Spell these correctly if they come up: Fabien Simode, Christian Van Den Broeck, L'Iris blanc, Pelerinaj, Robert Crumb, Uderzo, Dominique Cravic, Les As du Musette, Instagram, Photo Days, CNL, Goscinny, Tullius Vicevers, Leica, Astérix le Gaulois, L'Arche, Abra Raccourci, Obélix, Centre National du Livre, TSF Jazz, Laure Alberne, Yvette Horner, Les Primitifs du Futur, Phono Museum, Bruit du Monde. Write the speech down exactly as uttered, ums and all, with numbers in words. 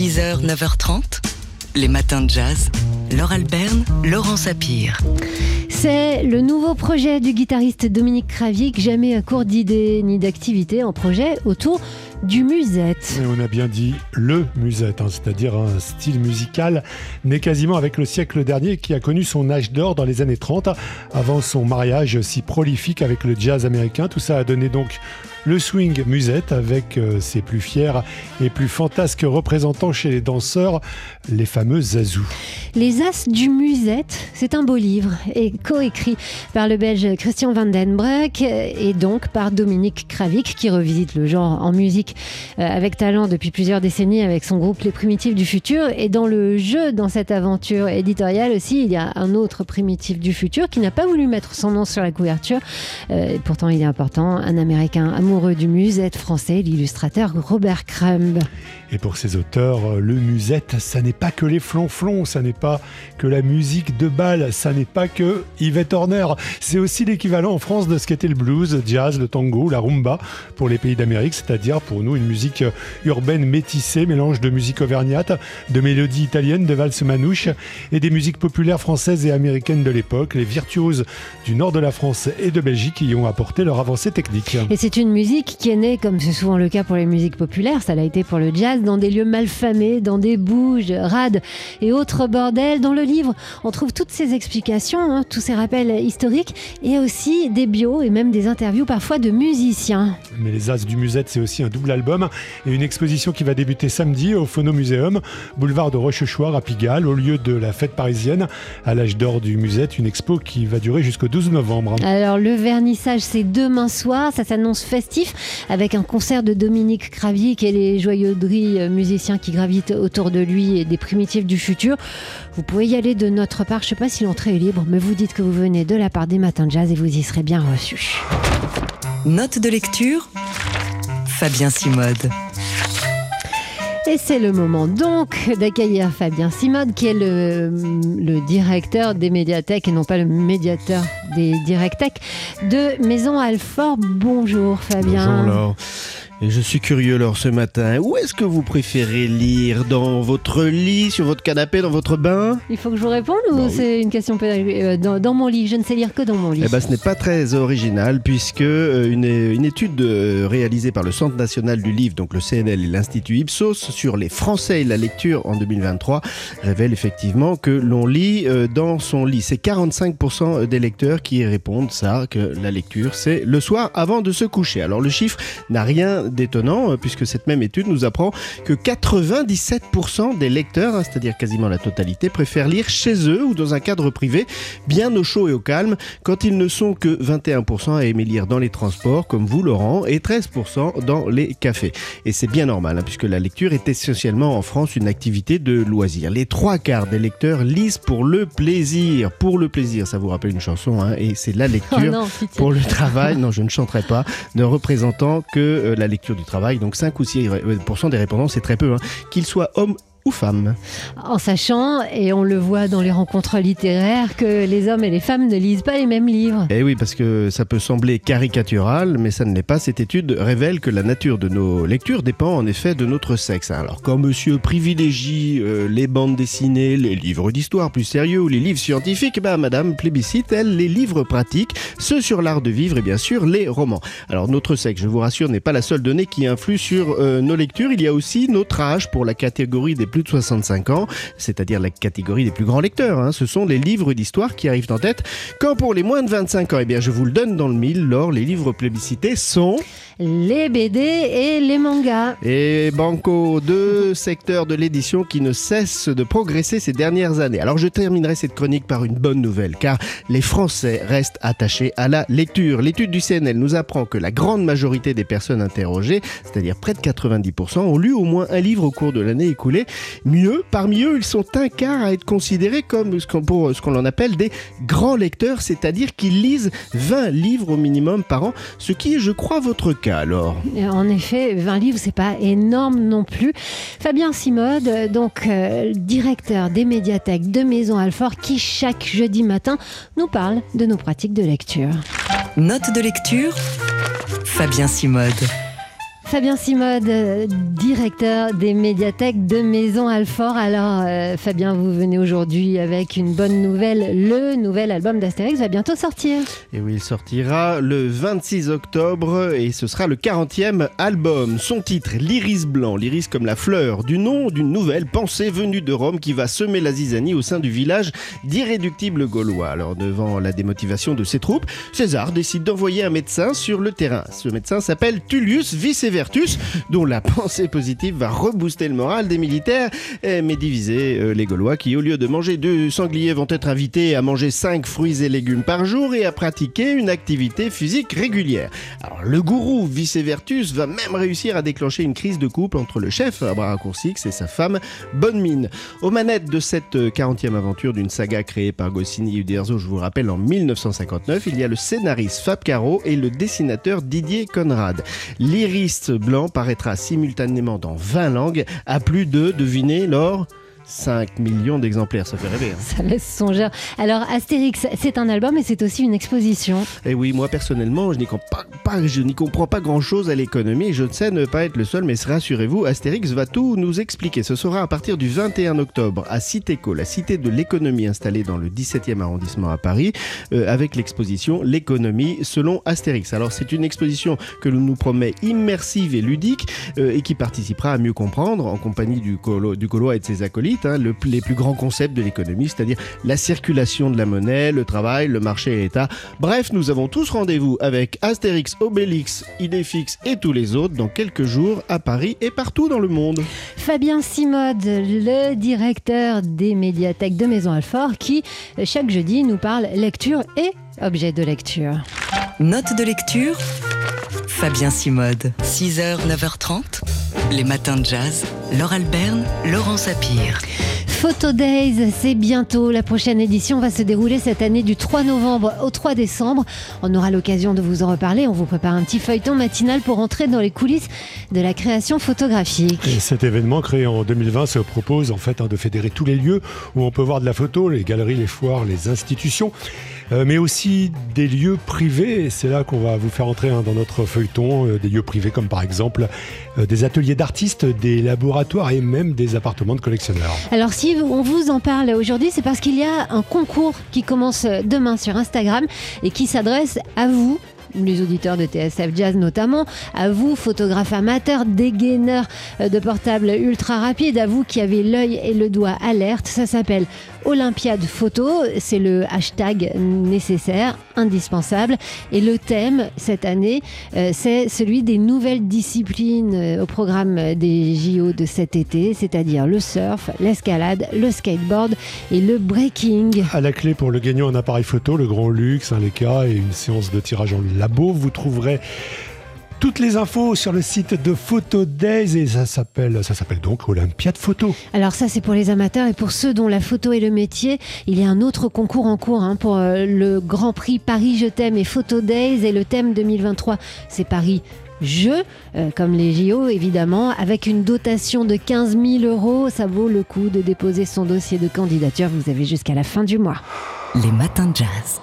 six heures, neuf heures trente, les matins de jazz, Laure Alberne, Laurent Sapir. C'est le nouveau projet du guitariste Dominique Cravic, jamais à court d'idées ni d'activités, en projet autour du musette. Et on a bien dit le musette, hein, c'est-à-dire un style musical né quasiment avec le siècle dernier, qui a connu son âge d'or dans les années trente, avant son mariage si prolifique avec le jazz américain. Tout ça a donné donc le swing musette, avec ses plus fiers et plus fantasques représentants chez les danseurs, les fameux zazous. Les As du Musette, c'est un beau livre, et coécrit par le Belge Christian Van Den Broeck et donc par Dominique Cravic, qui revisite le genre en musique avec talent depuis plusieurs décennies avec son groupe Les Primitifs du Futur. Et dans le jeu, dans cette aventure éditoriale aussi, il y a un autre primitif du futur qui n'a pas voulu mettre son nom sur la couverture. Euh, pourtant, il est important, un Américain amoureux amoureux du musette français, l'illustrateur Robert Crumb. Et pour ces auteurs, le musette, ça n'est pas que les flonflons, ça n'est pas que la musique de bal, ça n'est pas que Yvette Horner. C'est aussi l'équivalent en France de ce qu'était le blues, le jazz, le tango, la rumba pour les pays d'Amérique, c'est-à-dire pour nous une musique urbaine métissée, mélange de musique auvergnate, de mélodies italiennes, de valses manouches et des musiques populaires françaises et américaines de l'époque. Les virtuoses du nord de la France et de Belgique y ont apporté leur avancée technique. Et c'est une musique qui est née, comme c'est souvent le cas pour les musiques populaires, ça l'a été pour le jazz, dans des lieux malfamés, dans des bouges, rades et autres bordels. Dans le livre, on trouve toutes ces explications, hein, tous ces rappels historiques, et aussi des bios et même des interviews parfois de musiciens. Mais les As du Musette, c'est aussi un double album et une exposition qui va débuter samedi au Phono Museum, boulevard de Rochechouart à Pigalle, au lieu de la fête parisienne, à l'âge d'or du musette, une expo qui va durer jusqu'au douze novembre. Alors le vernissage, c'est demain soir, ça s'annonce festif, avec un concert de Dominique Cravic et les joyauderies musiciens qui gravitent autour de lui et des primitifs du futur. Vous pouvez y aller de notre part, je ne sais pas si l'entrée est libre, mais vous dites que vous venez de la part des matins de jazz et vous y serez bien reçus. Note de lecture, Fabien Simode. Et c'est le moment donc d'accueillir Fabien Simode, qui est le, le directeur des médiathèques, et non pas le médiateur des directèques, de Maisons-Alfort. Bonjour Fabien. Bonjour Laure. Et je suis curieux Laure ce matin. Où est-ce que vous préférez lire? Dans votre lit, sur votre canapé, dans votre bain? Il faut que je vous réponde ou bon, c'est oui. Une question pédagogique? Dans, dans mon lit, je ne sais lire que dans mon lit. Eh ben, ce n'est pas très original, puisque une, une étude réalisée par le Centre National du Livre, donc le C N L et l'Institut Ipsos, sur les Français et la lecture en deux mille vingt-trois révèle effectivement que l'on lit dans son lit. C'est quarante-cinq pour cent des lecteurs qui répondent ça, que la lecture c'est le soir avant de se coucher. Alors le chiffre n'a rien d'étonnant, puisque cette même étude nous apprend que quatre-vingt-dix-sept pour cent des lecteurs, c'est-à-dire quasiment la totalité, préfèrent lire chez eux ou dans un cadre privé, bien au chaud et au calme, quand ils ne sont que vingt et un pour cent à aimer lire dans les transports, comme vous Laurent, et treize pour cent dans les cafés. Et c'est bien normal, hein, puisque la lecture est essentiellement en France une activité de loisir. Les trois quarts des lecteurs lisent pour le plaisir. Pour le plaisir, ça vous rappelle une chanson, hein, et c'est la lecture oh non, pour le travail. Non, je ne chanterai pas, ne représentant que euh, la lecture du travail, donc cinq ou six pour cent des répondants, c'est très peu, hein, qu'ils soient hommes ou femmes. En sachant, et on le voit dans les rencontres littéraires, que les hommes et les femmes ne lisent pas les mêmes livres. Eh oui, parce que ça peut sembler caricatural, mais ça ne l'est pas. Cette étude révèle que la nature de nos lectures dépend en effet de notre sexe. Alors quand monsieur privilégie euh, les bandes dessinées, les livres d'histoire plus sérieux ou les livres scientifiques, bah, madame plébiscite, elle, les livres pratiques, ceux sur l'art de vivre et bien sûr les romans. Alors notre sexe, je vous rassure, n'est pas la seule donnée qui influe sur euh, nos lectures. Il y a aussi notre âge pour la catégorie des plus de soixante-cinq ans, c'est-à-dire la catégorie des plus grands lecteurs, hein. Ce sont les livres d'histoire qui arrivent en tête. Quand pour les moins de vingt-cinq ans, eh bien, je vous le donne dans le mille, Laure, les livres plébiscités sont les B D et les mangas. Et banco, deux secteurs de l'édition qui ne cessent de progresser ces dernières années. Alors je terminerai cette chronique par une bonne nouvelle, car les Français restent attachés à la lecture. L'étude du C N L nous apprend que la grande majorité des personnes interrogées, c'est-à-dire près de quatre-vingt-dix pour cent, ont lu au moins un livre au cours de l'année écoulée. Mieux, parmi eux, ils sont un quart à être considérés comme ce qu'on, pour, ce qu'on en appelle des grands lecteurs, c'est-à-dire qu'ils lisent vingt livres au minimum par an, ce qui est, je crois, votre cas, alors. En effet, vingt livres, c'est pas énorme non plus. Fabien Simode, donc euh, directeur des médiathèques de Maisons-Alfort, qui chaque jeudi matin nous parle de nos pratiques de lecture. Note de lecture, Fabien Simode. Fabien Simode, directeur des médiathèques de Maisons-Alfort. Alors euh, Fabien, vous venez aujourd'hui avec une bonne nouvelle, le nouvel album d'Astérix va bientôt sortir. Et oui, il sortira le vingt-six octobre et ce sera le quarantième album. Son titre, L'Iris blanc, l'iris comme la fleur, du nom d'une nouvelle pensée venue de Rome qui va semer la zizanie au sein du village d'irréductibles Gaulois. Alors devant la démotivation de ses troupes, César décide d'envoyer un médecin sur le terrain. Ce médecin s'appelle Tullius Vicevers, dont la pensée positive va rebooster le moral des militaires, mais diviser les Gaulois qui, au lieu de manger deux sangliers, vont être invités à manger cinq fruits et légumes par jour et à pratiquer une activité physique régulière. Alors, le gourou Vicevers va même réussir à déclencher une crise de couple entre le chef, Abra Raccourci, et sa femme, Bonnemine. Aux manettes de cette quarantième aventure d'une saga créée par Goscinny et Uderzo, je vous rappelle, en mille neuf cent cinquante-neuf, il y a le scénariste Fab Caro et le dessinateur Didier Conrad. L'iris blanc paraîtra simultanément dans vingt langues, à plus de, devinez, lors cinq millions d'exemplaires, ça fait rêver. Hein. Ça laisse songeur. Alors Astérix, c'est un album et c'est aussi une exposition. Et oui, moi personnellement, je n'y comp comprends pas grand-chose à l'économie. Je ne sais ne pas être le seul, mais rassurez-vous, Astérix va tout nous expliquer. Ce sera à partir du vingt et un octobre à Citéco, la cité de l'économie installée dans le dix-septième arrondissement à Paris, euh, avec l'exposition L'économie selon Astérix. Alors c'est une exposition que l'on nous promet immersive et ludique euh, et qui participera à mieux comprendre, en compagnie du Gaulois du et de ses acolytes, Hein, le, les plus grands concepts de l'économie, c'est-à-dire la circulation de la monnaie, le travail, le marché et l'État. Bref, nous avons tous rendez-vous avec Astérix, Obélix, Idéfix et tous les autres dans quelques jours à Paris et partout dans le monde. Fabien Simode, le directeur des médiathèques de Maisons-Alfort, qui chaque jeudi nous parle lecture et objet de lecture. Note de lecture, Fabien Simode, six heures neuf heures trente, les matins de jazz. Laure Alberne, Laurent Sapir. Photo Days, c'est bientôt. La prochaine édition va se dérouler cette année du trois novembre au trois décembre. On aura l'occasion de vous en reparler. On vous prépare un petit feuilleton matinal pour entrer dans les coulisses de la création photographique. Et cet événement créé en deux mille vingt se propose en fait de fédérer tous les lieux où on peut voir de la photo, les galeries, les foires, les institutions, mais aussi des lieux privés. C'est là qu'on va vous faire entrer dans notre feuilleton, des lieux privés comme par exemple des ateliers d'artistes, des laboratoires et même des appartements de collectionneurs. Alors si on vous en parle aujourd'hui, c'est parce qu'il y a un concours qui commence demain sur Instagram et qui s'adresse à vous, les auditeurs de T S F Jazz notamment, à vous, photographes amateurs, dégaineurs de portables ultra rapides, à vous qui avez l'œil et le doigt alerte. Ça s'appelle Olympiade photo, c'est le hashtag nécessaire, indispensable. Et le thème cette année, c'est celui des nouvelles disciplines au programme des J O de cet été, c'est-à-dire le surf, l'escalade, le skateboard et le breaking. À la clé pour le gagnant, un appareil photo, le grand luxe, un Leica et une séance de tirage en labo. Vous trouverez toutes les infos sur le site de Photo Days et ça s'appelle ça s'appelle donc Olympiade photo. Alors ça c'est pour les amateurs et pour ceux dont la photo est le métier, il y a un autre concours en cours hein, pour le Grand Prix Paris Je t'aime et Photo Days, et le thème deux mille vingt-trois c'est Paris Jeux, euh, comme les J O évidemment, avec une dotation de quinze mille euros. Ça vaut le coup de déposer son dossier de candidature, vous avez jusqu'à la fin du mois. Les matins de jazz.